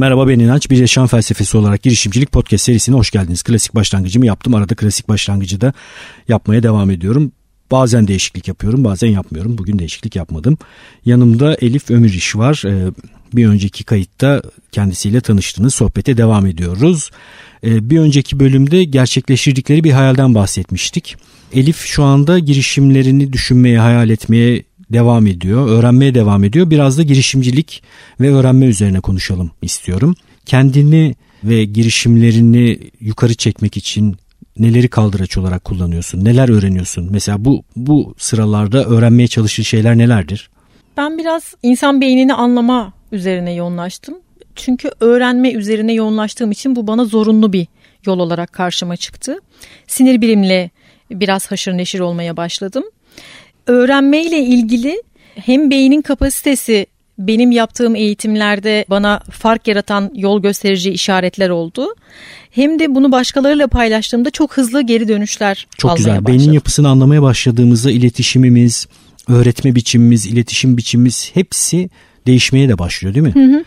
Merhaba, ben İnanç. Bir yaşam felsefesi olarak girişimcilik podcast serisine hoş geldiniz. Klasik başlangıcımı yaptım. Arada klasik başlangıcı da yapmaya devam ediyorum. Bazen değişiklik yapıyorum, bazen yapmıyorum. Bugün değişiklik yapmadım. Yanımda Elif Ömüriş var. Bir önceki kayıtta kendisiyle tanıştınız. Sohbete devam ediyoruz. Bir önceki bölümde gerçekleştirdikleri bir hayalden bahsetmiştik. Elif şu anda girişimlerini düşünmeye, hayal etmeye devam ediyor. Öğrenmeye devam ediyor. Biraz da girişimcilik ve öğrenme üzerine konuşalım istiyorum. Kendini ve girişimlerini yukarı çekmek için neleri kaldıraç olarak kullanıyorsun? Neler öğreniyorsun? Mesela bu sıralarda öğrenmeye çalıştığın şeyler nelerdir? Ben biraz insan beynini anlama üzerine yoğunlaştım. Çünkü öğrenme üzerine yoğunlaştığım için bu bana zorunlu bir yol olarak karşıma çıktı. Sinir bilimle biraz haşır neşir olmaya başladım. Öğrenmeyle ilgili hem beynin kapasitesi benim yaptığım eğitimlerde bana fark yaratan yol gösterici işaretler oldu. Hem de bunu başkalarıyla paylaştığımda çok hızlı geri dönüşler almaya başladım. Çok güzel. Beynin yapısını anlamaya başladığımızda iletişimimiz, öğretme biçimimiz, iletişim biçimimiz hepsi değişmeye de başlıyor, değil mi? Hı hı.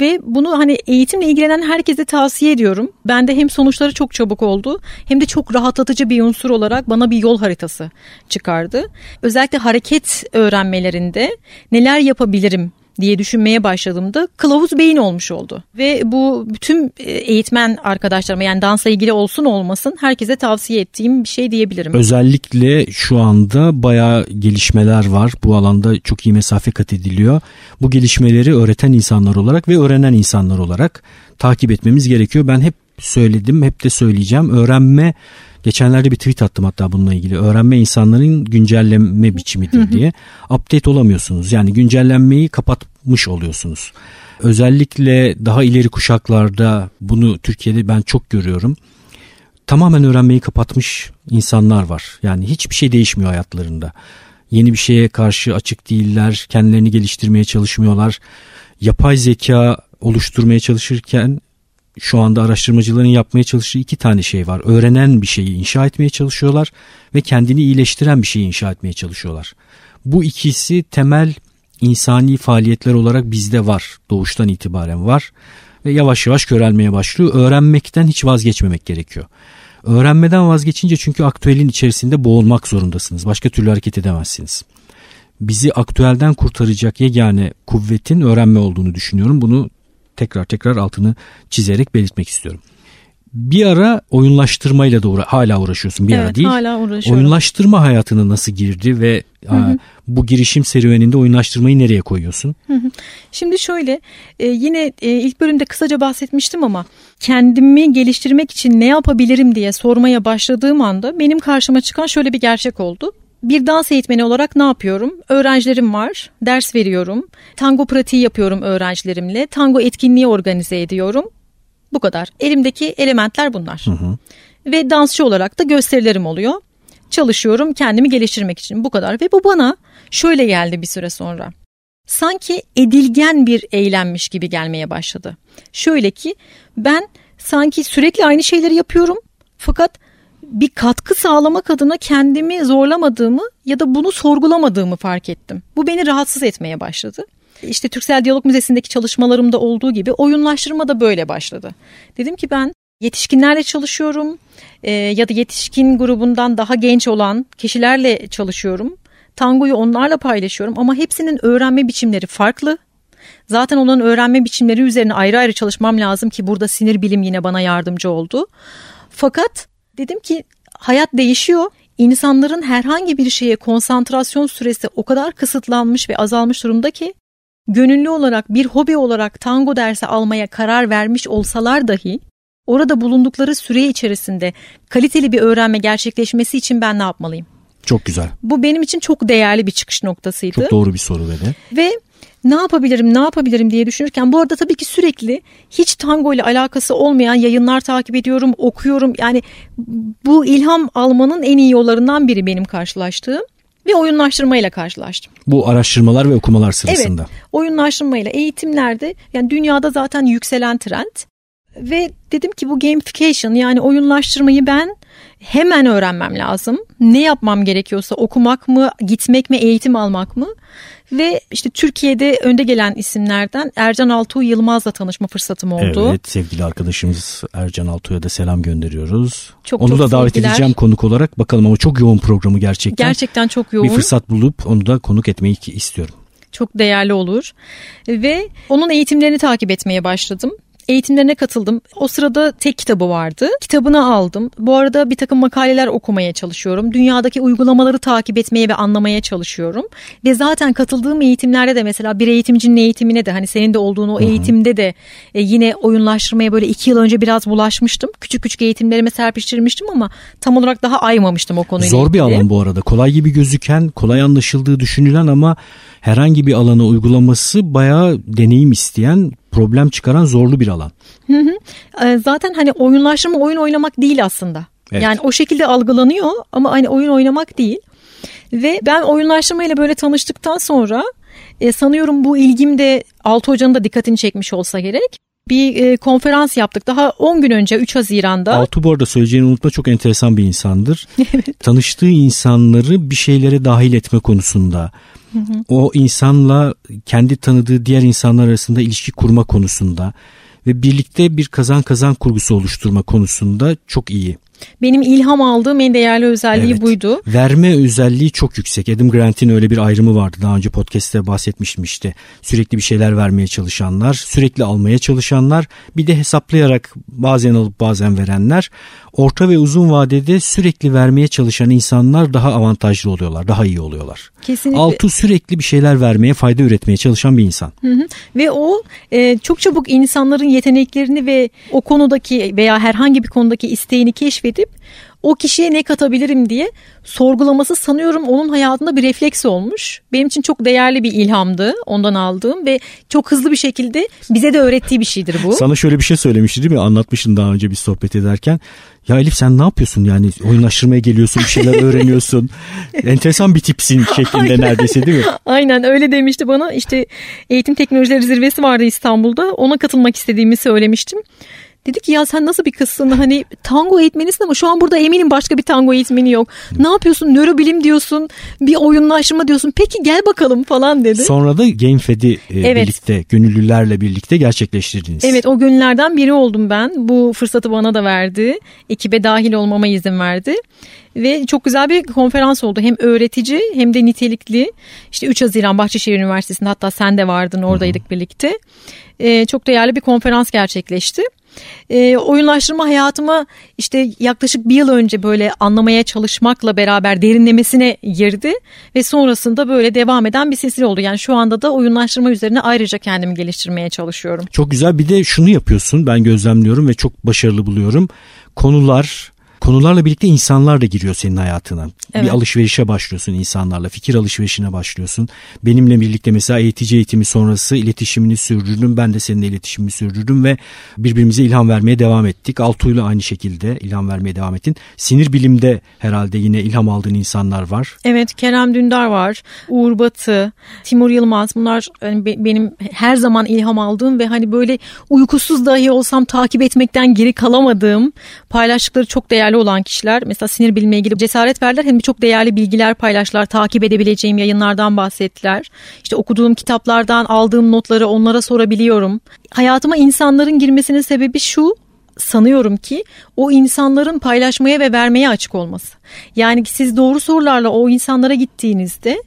Ve bunu hani eğitimle ilgilenen herkese tavsiye ediyorum. Bende hem sonuçları çok çabuk oldu hem de çok rahatlatıcı bir unsur olarak bana bir yol haritası çıkardı. Özellikle hareket öğrenmelerinde neler yapabilirim diye düşünmeye başladığımda kılavuz beyin olmuş oldu. Ve bu bütün eğitmen arkadaşlarıma, yani dansla ilgili olsun olmasın, herkese tavsiye ettiğim bir şey diyebilirim. Özellikle şu anda bayağı gelişmeler var. Bu alanda çok iyi mesafe kat ediliyor. Bu gelişmeleri öğreten insanlar olarak ve öğrenen insanlar olarak takip etmemiz gerekiyor. Ben hep söyledim, hep de söyleyeceğim. Öğrenme, geçenlerde bir tweet attım hatta bununla ilgili. Öğrenme insanların güncelleme biçimidir diye. Update olamıyorsunuz. Yani güncellenmeyi kapatmış oluyorsunuz. Özellikle daha ileri kuşaklarda bunu Türkiye'de ben çok görüyorum. Tamamen öğrenmeyi kapatmış insanlar var. Yani hiçbir şey değişmiyor hayatlarında. Yeni bir şeye karşı açık değiller. Kendilerini geliştirmeye çalışmıyorlar. Yapay zeka oluşturmaya çalışırken şu anda araştırmacıların yapmaya çalıştığı iki tane şey var. Öğrenen bir şeyi inşa etmeye çalışıyorlar ve kendini iyileştiren bir şeyi inşa etmeye çalışıyorlar. Bu ikisi temel insani faaliyetler olarak bizde var. Doğuştan itibaren var ve yavaş yavaş körelmeye başlıyor. Öğrenmekten hiç vazgeçmemek gerekiyor. Öğrenmeden vazgeçince çünkü aktüelin içerisinde boğulmak zorundasınız. Başka türlü hareket edemezsiniz. Bizi aktüelden kurtaracak yegane kuvvetin öğrenme olduğunu düşünüyorum. Bunu tekrar altını çizerek belirtmek istiyorum. Bir ara oyunlaştırmayla da hala uğraşıyorsun. Hala uğraşıyorum. Oyunlaştırma hayatına nasıl girdi ve bu girişim serüveninde oyunlaştırmayı nereye koyuyorsun? Hı-hı. Şimdi şöyle, yine ilk bölümde kısaca bahsetmiştim ama kendimi geliştirmek için ne yapabilirim diye sormaya başladığım anda benim karşıma çıkan şöyle bir gerçek oldu. Bir dans eğitmeni olarak ne yapıyorum? Öğrencilerim var, ders veriyorum, tango pratiği yapıyorum öğrencilerimle, tango etkinliği organize ediyorum. Bu kadar. Elimdeki elementler bunlar. Hı hı. Ve dansçı olarak da gösterilerim oluyor. Çalışıyorum kendimi geliştirmek için, bu kadar. Ve bu bana şöyle geldi bir süre sonra. Sanki edilgen bir eylemmiş gibi gelmeye başladı. Şöyle ki, ben sanki sürekli aynı şeyleri yapıyorum fakat bir katkı sağlamak adına kendimi zorlamadığımı ya da bunu sorgulamadığımı fark ettim. Bu beni rahatsız etmeye başladı. İşte Türksel Diyalog Müzesi'ndeki çalışmalarımda olduğu gibi oyunlaştırma da böyle başladı. Dedim ki ben yetişkinlerle çalışıyorum ya da yetişkin grubundan daha genç olan kişilerle çalışıyorum. Tangoyu onlarla paylaşıyorum ama hepsinin öğrenme biçimleri farklı. Zaten onların öğrenme biçimleri üzerine ayrı ayrı çalışmam lazım ki burada sinir bilim yine bana yardımcı oldu. Fakat dedim ki hayat değişiyor. İnsanların herhangi bir şeye konsantrasyon süresi o kadar kısıtlanmış ve azalmış durumda ki gönüllü olarak bir hobi olarak tango dersi almaya karar vermiş olsalar dahi orada bulundukları süre içerisinde kaliteli bir öğrenme gerçekleşmesi için ben ne yapmalıyım? Çok güzel. Bu benim için çok değerli bir çıkış noktasıydı. Çok doğru bir soru dedi. Ve ne yapabilirim diye düşünürken bu arada tabii ki sürekli hiç tango ile alakası olmayan yayınlar takip ediyorum, okuyorum. Yani bu ilham almanın en iyi yollarından biri benim karşılaştığım ve oyunlaştırmayla karşılaştım. Bu araştırmalar ve okumalar sırasında. Evet, oyunlaştırmayla eğitimlerde, yani dünyada zaten yükselen trend. Ve dedim ki bu gamification, yani oyunlaştırmayı ben hemen öğrenmem lazım. Ne yapmam gerekiyorsa, okumak mı, gitmek mi, eğitim almak mı? Ve işte Türkiye'de önde gelen isimlerden Ercan Altuğ Yılmaz'la tanışma fırsatım oldu. Evet, sevgili arkadaşımız Ercan Altuğ'a da selam gönderiyoruz. Onu da davet edeceğim konuk olarak. Bakalım, ama çok yoğun programı gerçekten. Gerçekten çok yoğun. Bir fırsat bulup onu da konuk etmeyi istiyorum. Çok değerli olur. Ve onun eğitimlerini takip etmeye başladım. Eğitimlerine katıldım. O sırada tek kitabı vardı. Kitabını aldım. Bu arada bir takım makaleler okumaya çalışıyorum. Dünyadaki uygulamaları takip etmeye ve anlamaya çalışıyorum. Ve zaten katıldığım eğitimlerde de, mesela bir eğitimcinin eğitimine de, hani senin de olduğun o eğitimde de yine oyunlaştırmaya böyle 2 yıl önce biraz bulaşmıştım. Küçük küçük eğitimlerime serpiştirmiştim ama tam olarak daha aymamıştım o konuyla. Zor bir alan bu arada. Kolay gibi gözüken, kolay anlaşıldığı düşünülen ama herhangi bir alana uygulaması bayağı deneyim isteyen, problem çıkaran zorlu bir alan. Zaten hani oyunlaştırma oyun oynamak değil aslında. Evet. Yani o şekilde algılanıyor ama hani oyun oynamak değil. Ve ben oyunlaştırmayla böyle tanıştıktan sonra sanıyorum bu ilgim de Altı Hoca'nın da dikkatini çekmiş olsa gerek. Bir konferans yaptık daha 10 gün önce, 3 Haziran'da. Altuğ bu arada, söyleyeceğini unutma, çok enteresan bir insandır. Evet. Tanıştığı insanları bir şeylere dahil etme konusunda, o insanla kendi tanıdığı diğer insanlar arasında ilişki kurma konusunda ve birlikte bir kazan kazan kurgusu oluşturma konusunda çok iyi. Benim ilham aldığım en değerli özelliği buydu. Verme özelliği çok yüksek. Adam Grant'in öyle bir ayrımı vardı. Daha önce podcast'te bahsetmiştim işte. Sürekli bir şeyler vermeye çalışanlar, sürekli almaya çalışanlar, bir de hesaplayarak bazen alıp bazen verenler. Orta ve uzun vadede sürekli vermeye çalışan insanlar daha avantajlı oluyorlar, daha iyi oluyorlar. Kesinlikle. Altı sürekli bir şeyler vermeye, fayda üretmeye çalışan bir insan. Ve o çok çabuk insanların yeteneklerini ve o konudaki veya herhangi bir konudaki isteğini keşfedip o kişiye ne katabilirim diye sorgulaması, sanıyorum onun hayatında bir refleks olmuş. Benim için çok değerli bir ilhamdı ondan aldığım ve çok hızlı bir şekilde bize de öğrettiği bir şeydir bu. Sana şöyle bir şey söylemişti değil mi? Anlatmıştın daha önce bir sohbet ederken. Ya Elif, sen ne yapıyorsun yani, oyunlaştırmaya geliyorsun, bir şeyler öğreniyorsun. Enteresan bir tipsin şeklinde. Aynen. Neredeyse değil mi? Aynen öyle demişti bana. İşte Eğitim Teknolojileri Zirvesi vardı İstanbul'da, ona katılmak istediğimi söylemiştim. Dedi ki ya sen nasıl bir kızsın, hani tango eğitmenisin ama şu an burada eminim başka bir tango eğitmeni yok. Ne yapıyorsun, nörobilim diyorsun, bir oyunlaştırma diyorsun, peki gel bakalım falan dedi. Sonra da GameFed'i birlikte, gönüllülerle birlikte gerçekleştirdiniz. Evet, o gönüllerden biri oldum ben. Bu fırsatı bana da verdi. Ekibe dahil olmama izin verdi. Ve çok güzel bir konferans oldu. Hem öğretici hem de nitelikli. İşte 3 Haziran Bahçeşehir Üniversitesi'nde, hatta sen de vardın, oradaydık birlikte. Çok değerli bir konferans gerçekleşti. Oyunlaştırma hayatıma işte yaklaşık 1 yıl önce böyle anlamaya çalışmakla beraber derinlemesine girdi ve sonrasında böyle devam eden bir silsile oldu. Yani şu anda da oyunlaştırma üzerine ayrıca kendimi geliştirmeye çalışıyorum. Çok güzel. Bir de şunu yapıyorsun, ben gözlemliyorum ve çok başarılı buluyorum. Konularla birlikte insanlar da giriyor senin hayatına. Evet. Bir alışverişe başlıyorsun insanlarla. Fikir alışverişine başlıyorsun. Benimle birlikte mesela eğitici eğitimi sonrası iletişimini sürdürdüm. Ben de seninle iletişimimi sürdürdüm ve birbirimize ilham vermeye devam ettik. Altuğ'la aynı şekilde ilham vermeye devam ettin. Sinir bilimde herhalde yine ilham aldığın insanlar var. Evet, Kerem Dündar var. Uğur Batı, Timur Yılmaz. Bunlar benim her zaman ilham aldığım ve hani böyle uykusuz dahi olsam takip etmekten geri kalamadığım, paylaştıkları çok değerli olan kişiler. Mesela sinir bilimle ilgili cesaret verdiler. Hem de çok değerli bilgiler paylaştılar. Takip edebileceğim yayınlardan bahsettiler. İşte okuduğum kitaplardan aldığım notları onlara sorabiliyorum. Hayatıma insanların girmesinin sebebi şu. Sanıyorum ki o insanların paylaşmaya ve vermeye açık olması. Yani siz doğru sorularla o insanlara gittiğinizde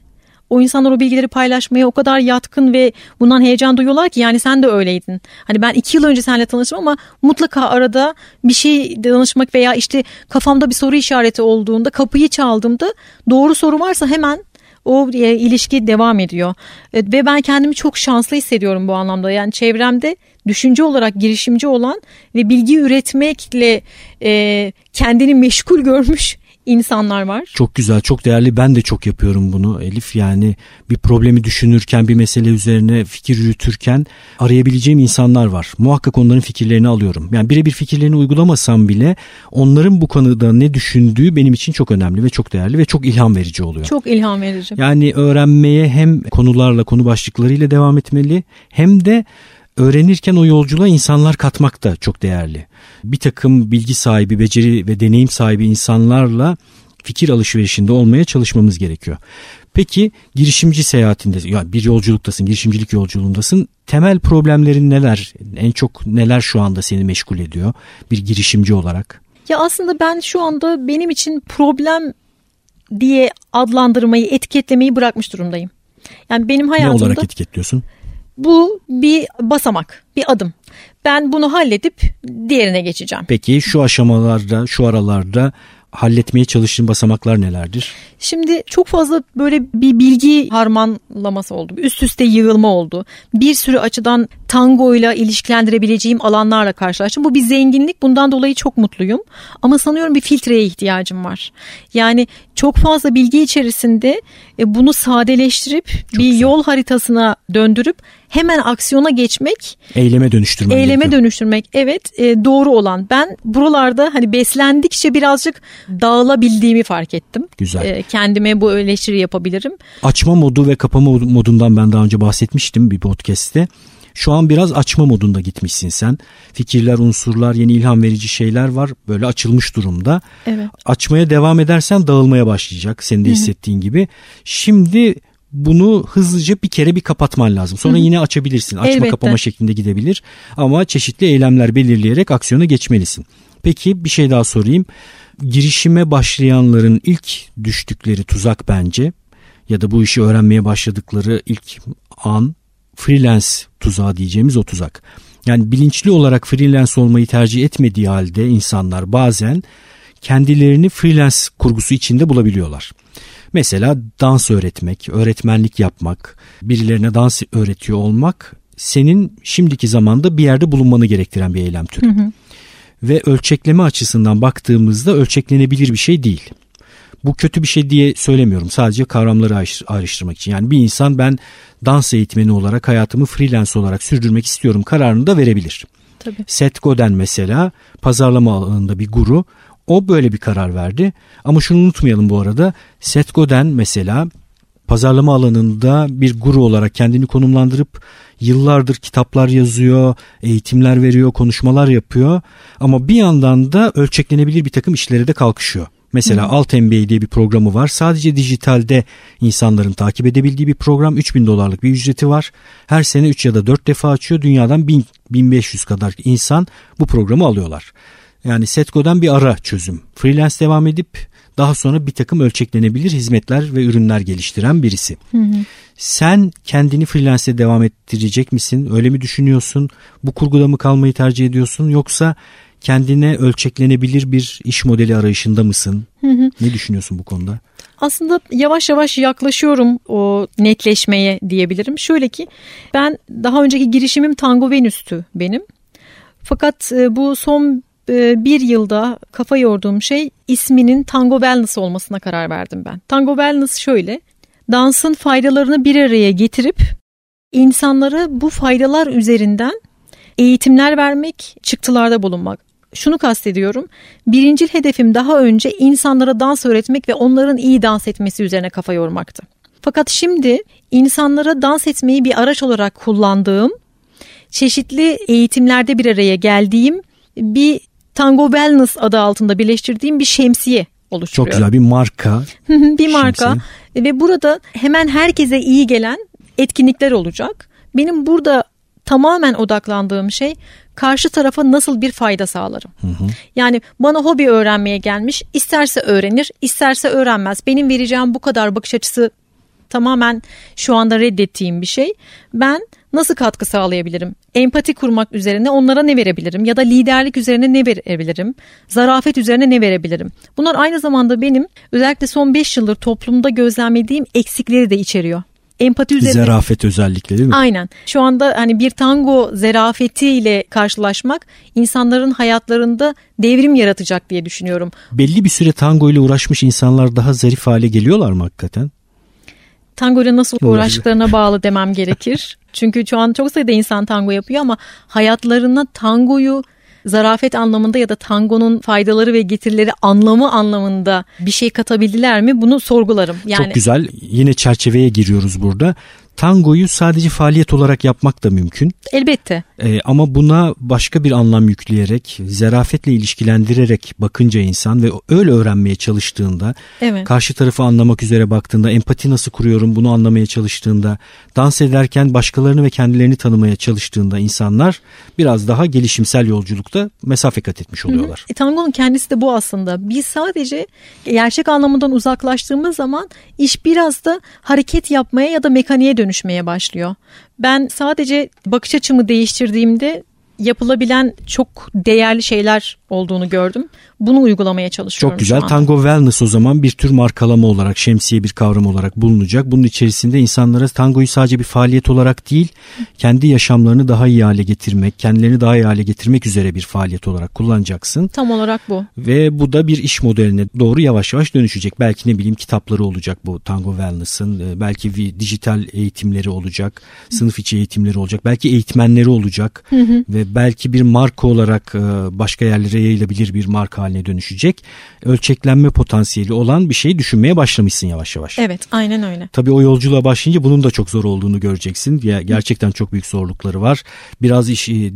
o insanlar o bilgileri paylaşmaya o kadar yatkın ve bundan heyecan duyuyorlar ki, yani sen de öyleydin. Hani ben 2 yıl önce seninle tanıştım ama mutlaka arada bir şey danışmak veya işte kafamda bir soru işareti olduğunda, kapıyı çaldığımda doğru soru varsa hemen o ilişki devam ediyor. Ve ben kendimi çok şanslı hissediyorum bu anlamda. Yani çevremde düşünce olarak girişimci olan ve bilgi üretmekle kendini meşgul görmüş İnsanlar var. Çok güzel, çok değerli. Ben de çok yapıyorum bunu Elif. Yani bir problemi düşünürken, bir mesele üzerine fikir yürütürken arayabileceğim insanlar var. Muhakkak onların fikirlerini alıyorum. Yani birebir fikirlerini uygulamasam bile onların bu konuda ne düşündüğü benim için çok önemli ve çok değerli ve çok ilham verici oluyor. Çok ilham verici. Yani öğrenmeye hem konularla, konu başlıklarıyla devam etmeli hem de öğrenirken o yolculuğa insanlar katmak da çok değerli. Bir takım bilgi sahibi, beceri ve deneyim sahibi insanlarla fikir alışverişinde olmaya çalışmamız gerekiyor. Peki girişimci seyahatinde, yani bir yolculuktasın, girişimcilik yolculuğundasın. Temel problemlerin neler? En çok neler şu anda seni meşgul ediyor bir girişimci olarak? Ya aslında ben şu anda benim için problem diye adlandırmayı, etiketlemeyi bırakmış durumdayım. Yani benim hayatımda... Ne olarak etiketliyorsun? Bu bir basamak, bir adım. Ben bunu halledip diğerine geçeceğim. Peki şu aşamalarda, şu aralarda halletmeye çalıştığın basamaklar nelerdir? Şimdi çok fazla böyle bir bilgi harmanlaması oldu. Üst üste yığılma oldu. Bir sürü açıdan tangoyla ilişkilendirebileceğim alanlarla karşılaştım. Bu bir zenginlik. Bundan dolayı çok mutluyum. Ama sanıyorum bir filtreye ihtiyacım var. Yani çok fazla bilgi içerisinde bunu sadeleştirip çok bir güzel yol haritasına döndürüp hemen aksiyona geçmek. Eyleme dönüştürmek. Evet, doğru olan. Ben buralarda hani beslendikçe birazcık dağılabildiğimi fark ettim. Güzel. Kendime bu eleştiri yapabilirim. Açma modu ve kapama modundan ben daha önce bahsetmiştim bir podcast'te. Şu an biraz açma modunda gitmişsin sen. Fikirler, unsurlar, yeni ilham verici şeyler var. Böyle açılmış durumda. Evet. Açmaya devam edersen dağılmaya başlayacak. Senin de hissettiğin gibi. Şimdi bunu hızlıca bir kere bir kapatman lazım. Sonra yine açabilirsin. Açma elbette kapama şeklinde gidebilir. Ama çeşitli eylemler belirleyerek aksiyona geçmelisin. Peki bir şey daha sorayım. Girişime başlayanların ilk düştükleri tuzak bence, ya da bu işi öğrenmeye başladıkları ilk an, freelance tuzağı diyeceğimiz o tuzak. Yani bilinçli olarak freelance olmayı tercih etmediği halde insanlar bazen kendilerini freelance kurgusu içinde bulabiliyorlar. Mesela dans öğretmek, öğretmenlik yapmak, birilerine dans öğretiyor olmak senin şimdiki zamanda bir yerde bulunmanı gerektiren bir eylem türü. Hı hı. Ve ölçekleme açısından baktığımızda ölçeklenebilir bir şey değil. Bu kötü bir şey diye söylemiyorum. Sadece kavramları ayrıştırmak için. Yani bir insan ben dans eğitmeni olarak hayatımı freelance olarak sürdürmek istiyorum kararını da verebilir. Tabii. Seth Godin mesela pazarlama alanında bir guru. O böyle bir karar verdi. Ama şunu unutmayalım bu arada. Seth Godin mesela pazarlama alanında bir guru olarak kendini konumlandırıp yıllardır kitaplar yazıyor, eğitimler veriyor, konuşmalar yapıyor. Ama bir yandan da ölçeklenebilir bir takım işlere de kalkışıyor. Mesela Alt MBA diye bir programı var. Sadece dijitalde insanların takip edebildiği bir program. $3,000 bir ücreti var. Her sene 3 ya da 4 defa açıyor. Dünyadan 1500 kadar insan bu programı alıyorlar. Yani Seth Godin bir ara çözüm. Freelance devam edip daha sonra bir takım ölçeklenebilir hizmetler ve ürünler geliştiren birisi. Hı hı. Sen kendini freelance'e devam ettirecek misin? Öyle mi düşünüyorsun? Bu kurguda mı kalmayı tercih ediyorsun? Yoksa kendine ölçeklenebilir bir iş modeli arayışında mısın? Hı hı. Ne düşünüyorsun bu konuda? Aslında yavaş yavaş yaklaşıyorum o netleşmeye diyebilirim. Şöyle ki ben daha önceki girişimim Tango Wellness'tü benim. Fakat bu son bir yılda kafa yorduğum şey isminin Tango Wellness olmasına karar verdim ben. Tango Wellness şöyle, dansın faydalarını bir araya getirip insanlara bu faydalar üzerinden eğitimler vermek, çıktılarda bulunmak. Şunu kastediyorum, birincil hedefim daha önce insanlara dans öğretmek ve onların iyi dans etmesi üzerine kafa yormaktı. Fakat şimdi insanlara dans etmeyi bir araç olarak kullandığım, çeşitli eğitimlerde bir araya geldiğim, bir Tango Wellness adı altında birleştirdiğim bir şemsiye oluşturuyor. Çok güzel bir marka. Bir marka şemsiye. Ve burada hemen herkese iyi gelen etkinlikler olacak. Benim burada tamamen odaklandığım şey karşı tarafa nasıl bir fayda sağlarım. Hı hı. Yani bana hobi öğrenmeye gelmiş, isterse öğrenir, isterse öğrenmez. Benim vereceğim bu kadar bakış açısı tamamen şu anda reddettiğim bir şey. Ben nasıl katkı sağlayabilirim? Empati kurmak üzerine onlara ne verebilirim? Ya da liderlik üzerine ne verebilirim? Zarafet üzerine ne verebilirim? Bunlar aynı zamanda benim özellikle son 5 yıldır toplumda gözlemlediğim eksikleri de içeriyor. Empati üzerine. Zarafet özellikle değil mi? Aynen. Şu anda hani bir tango zarafetiyle karşılaşmak insanların hayatlarında devrim yaratacak diye düşünüyorum. Belli bir süre tango ile uğraşmış insanlar daha zarif hale geliyorlar mı hakikaten? Tango ile nasıl uğraştıklarına bağlı demem gerekir. Çünkü şu an çok sayıda insan tango yapıyor ama hayatlarına tangoyu zarafet anlamında ya da tangonun faydaları ve getirileri anlamı anlamında bir şey katabildiler mi? Bunu sorgularım. Yani... Çok güzel. Yine çerçeveye giriyoruz burada. Tangoyu sadece faaliyet olarak yapmak da mümkün. Elbette. Ama buna başka bir anlam yükleyerek, zarafetle ilişkilendirerek bakınca insan ve öyle öğrenmeye çalıştığında, evet, karşı tarafı anlamak üzere baktığında, empati nasıl kuruyorum bunu anlamaya çalıştığında, dans ederken başkalarını ve kendilerini tanımaya çalıştığında insanlar biraz daha gelişimsel yolculukta mesafe kat etmiş oluyorlar. Hı hı. Tangonun kendisi de bu aslında. Biz sadece gerçek anlamından uzaklaştığımız zaman iş biraz da hareket yapmaya ya da mekaniğe dönüşmeye başlıyor. Ben sadece bakış açımı değiştirdiğimde yapılabilen çok değerli şeyler olduğunu gördüm. Bunu uygulamaya çalışıyorum. Çok güzel. Tango Wellness o zaman bir tür markalama olarak, şemsiye bir kavram olarak bulunacak. Bunun içerisinde insanlara tangoyu sadece bir faaliyet olarak değil, kendi yaşamlarını daha iyi hale getirmek, kendilerini daha iyi hale getirmek üzere bir faaliyet olarak kullanacaksın. Tam olarak bu. Ve bu da bir iş modeline doğru yavaş yavaş dönüşecek. Belki ne bileyim kitapları olacak bu Tango Wellness'ın. Belki dijital eğitimleri olacak. Sınıf içi eğitimleri olacak. Belki eğitmenleri olacak. Hı hı. Ve belki bir marka olarak başka yerlere yayılabilir bir marka haline dönüşecek. Ölçeklenme potansiyeli olan bir şey düşünmeye başlamışsın yavaş yavaş. Evet, aynen öyle. Tabii o yolculuğa başlayınca bunun da çok zor olduğunu göreceksin. Gerçekten çok büyük zorlukları var. Biraz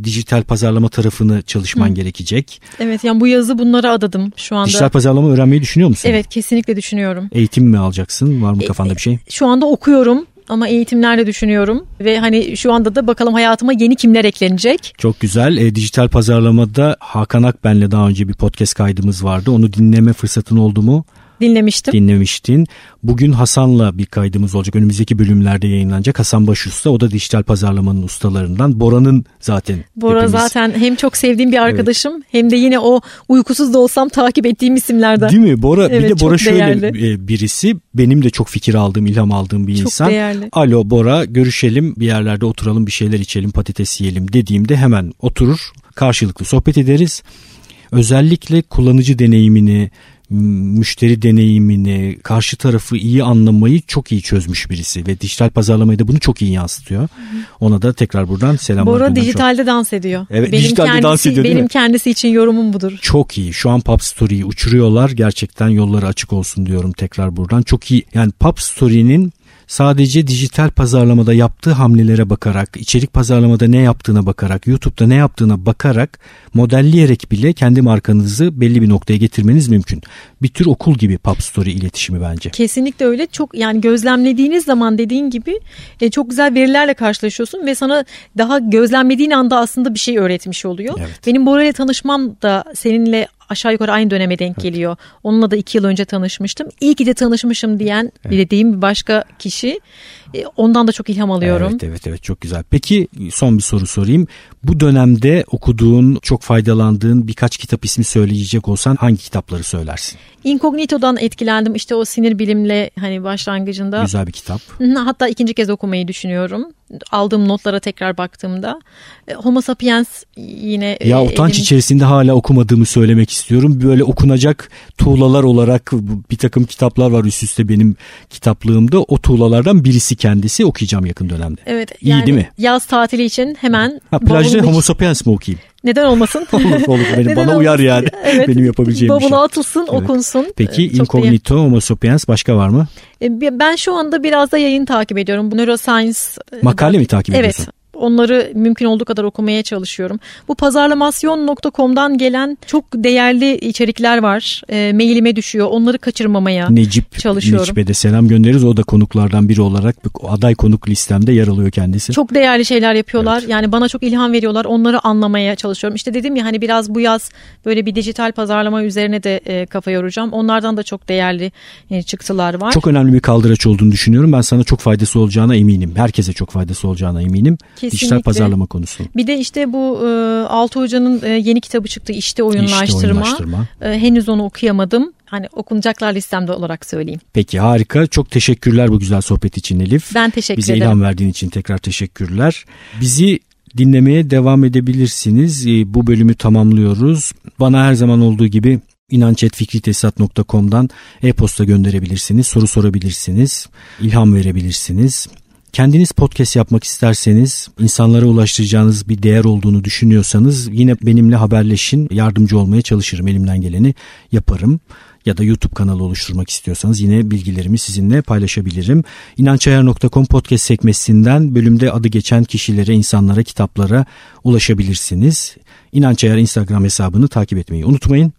dijital pazarlama tarafını çalışman gerekecek. Evet, yani bu yazı bunlara adadım şu anda. Dijital pazarlama öğrenmeyi düşünüyor musun? Evet, kesinlikle düşünüyorum. Eğitim mi alacaksın? Var mı kafanda bir şey? Şu anda okuyorum. Ama eğitimlerle düşünüyorum ve hani şu anda da bakalım hayatıma yeni kimler eklenecek. Çok güzel. Dijital pazarlamada Hakan Akben'le daha önce bir podcast kaydımız vardı. Onu dinleme fırsatın oldu mu? Dinlemiştim. Dinlemiştin. Bugün Hasan'la bir kaydımız olacak. Önümüzdeki bölümlerde yayınlanacak. Hasan Baş Usta. O da dijital pazarlamanın ustalarından. Bora'nın zaten. Bora zaten hem çok sevdiğim bir arkadaşım, evet, hem de yine o uykusuz da olsam takip ettiğim isimlerden. Değil mi? Bora, evet, bir de Bora şöyle değerli birisi. Benim de çok fikir aldığım, ilham aldığım bir çok insan. Çok değerli. Alo Bora, görüşelim, bir yerlerde oturalım, bir şeyler içelim, patates yiyelim dediğimde hemen oturur, karşılıklı sohbet ederiz. Özellikle kullanıcı deneyimini, müşteri deneyimini, karşı tarafı iyi anlamayı çok iyi çözmüş birisi ve dijital pazarlamayı da bunu çok iyi yansıtıyor. Ona da tekrar buradan selamlar. Bora dijitalde çok dans ediyor. Evet, benim dijitalde kendisi, dans ediyor. Benim kendisi için yorumum budur. Çok iyi. Şu an Pub Story'yi uçuruyorlar. Gerçekten yolları açık olsun diyorum tekrar buradan. Çok iyi. Yani Pub Story'nin sadece dijital pazarlamada yaptığı hamlelere bakarak, içerik pazarlamada ne yaptığına bakarak, YouTube'da ne yaptığına bakarak, modelleyerek bile kendi markanızı belli bir noktaya getirmeniz mümkün. Bir tür okul gibi Pub Story iletişimi bence. Kesinlikle öyle. Çok, yani gözlemlediğiniz zaman dediğin gibi çok güzel verilerle karşılaşıyorsun ve sana daha gözlemlediğin anda aslında bir şey öğretmiş oluyor. Evet. Benim Bora ile tanışmam da seninle aşağı yukarı aynı döneme denk geliyor. Onunla da 2 yıl önce tanışmıştım. İyi ki de tanışmışım diyen, dediğim bir başka kişi. Ondan da çok ilham alıyorum. Evet, çok güzel. Peki son bir soru sorayım. Bu dönemde okuduğun, çok faydalandığın birkaç kitap ismi söyleyecek olsan hangi kitapları söylersin? Incognito'dan etkilendim. İşte o sinir bilimle hani başlangıcında. Güzel bir kitap. Hatta 2. kez okumayı düşünüyorum. Aldığım notlara tekrar baktığımda. Homo sapiens yine. Ya utanç içerisinde hala okumadığımı söylemek istiyorum. Böyle okunacak tuğlalar olarak bir takım kitaplar var üst üste benim kitaplığımda. O tuğlalardan birisi kendisi, okuyacağım yakın dönemde. Evet. Yani iyi değil mi? Yaz tatili için hemen. Plajda Homo sapiens mi okuyayım? Neden olmasın? olur benim, bana olmasın? Uyar yani. Evet. Benim yapabileceğim bir şey. Bavula atılsın, evet, okunsun. Peki incognito, Homo sapiens başka var mı? Ben şu anda biraz da yayın takip ediyorum. Bu Neuroscience. Makale mi takip ediyorsun? Evet. Onları mümkün olduğu kadar okumaya çalışıyorum. Bu pazarlamasyon.com'dan gelen çok değerli içerikler var. Mailime düşüyor. Onları kaçırmamaya çalışıyorum. Necip'e de selam göndeririz. O da konuklardan biri olarak aday konuk listemde yer alıyor kendisi. Çok değerli şeyler yapıyorlar. Evet. Yani bana çok ilham veriyorlar. Onları anlamaya çalışıyorum. İşte dedim ya hani biraz bu yaz böyle bir dijital pazarlama üzerine de kafa yoracağım. Onlardan da çok değerli çıktılar var. Çok önemli bir kaldıraç olduğunu düşünüyorum. Ben sana çok faydası olacağına eminim. Herkese çok faydası olacağına eminim. Kesinlikle. Dijital pazarlama konusu. Bir de işte bu Altı Hoca'nın yeni kitabı çıktı. İşte oyunlaştırma. Henüz onu okuyamadım. Hani okunacaklar listemde olarak söyleyeyim. Peki, harika. Çok teşekkürler bu güzel sohbet için Elif. Ben teşekkür ederim. Bize ilham verdiğin için tekrar teşekkürler. Bizi dinlemeye devam edebilirsiniz. Bu bölümü tamamlıyoruz. Bana her zaman olduğu gibi inanç@fikritesisat.com'dan e-posta gönderebilirsiniz. Soru sorabilirsiniz. İlham verebilirsiniz. Kendiniz podcast yapmak isterseniz, insanlara ulaştıracağınız bir değer olduğunu düşünüyorsanız yine benimle haberleşin, yardımcı olmaya çalışırım, elimden geleni yaparım. ya da YouTube kanalı oluşturmak istiyorsanız yine bilgilerimi sizinle paylaşabilirim. İnançayar.com podcast sekmesinden bölümde adı geçen kişilere, insanlara, kitaplara ulaşabilirsiniz. İnançayar Instagram hesabını takip etmeyi unutmayın.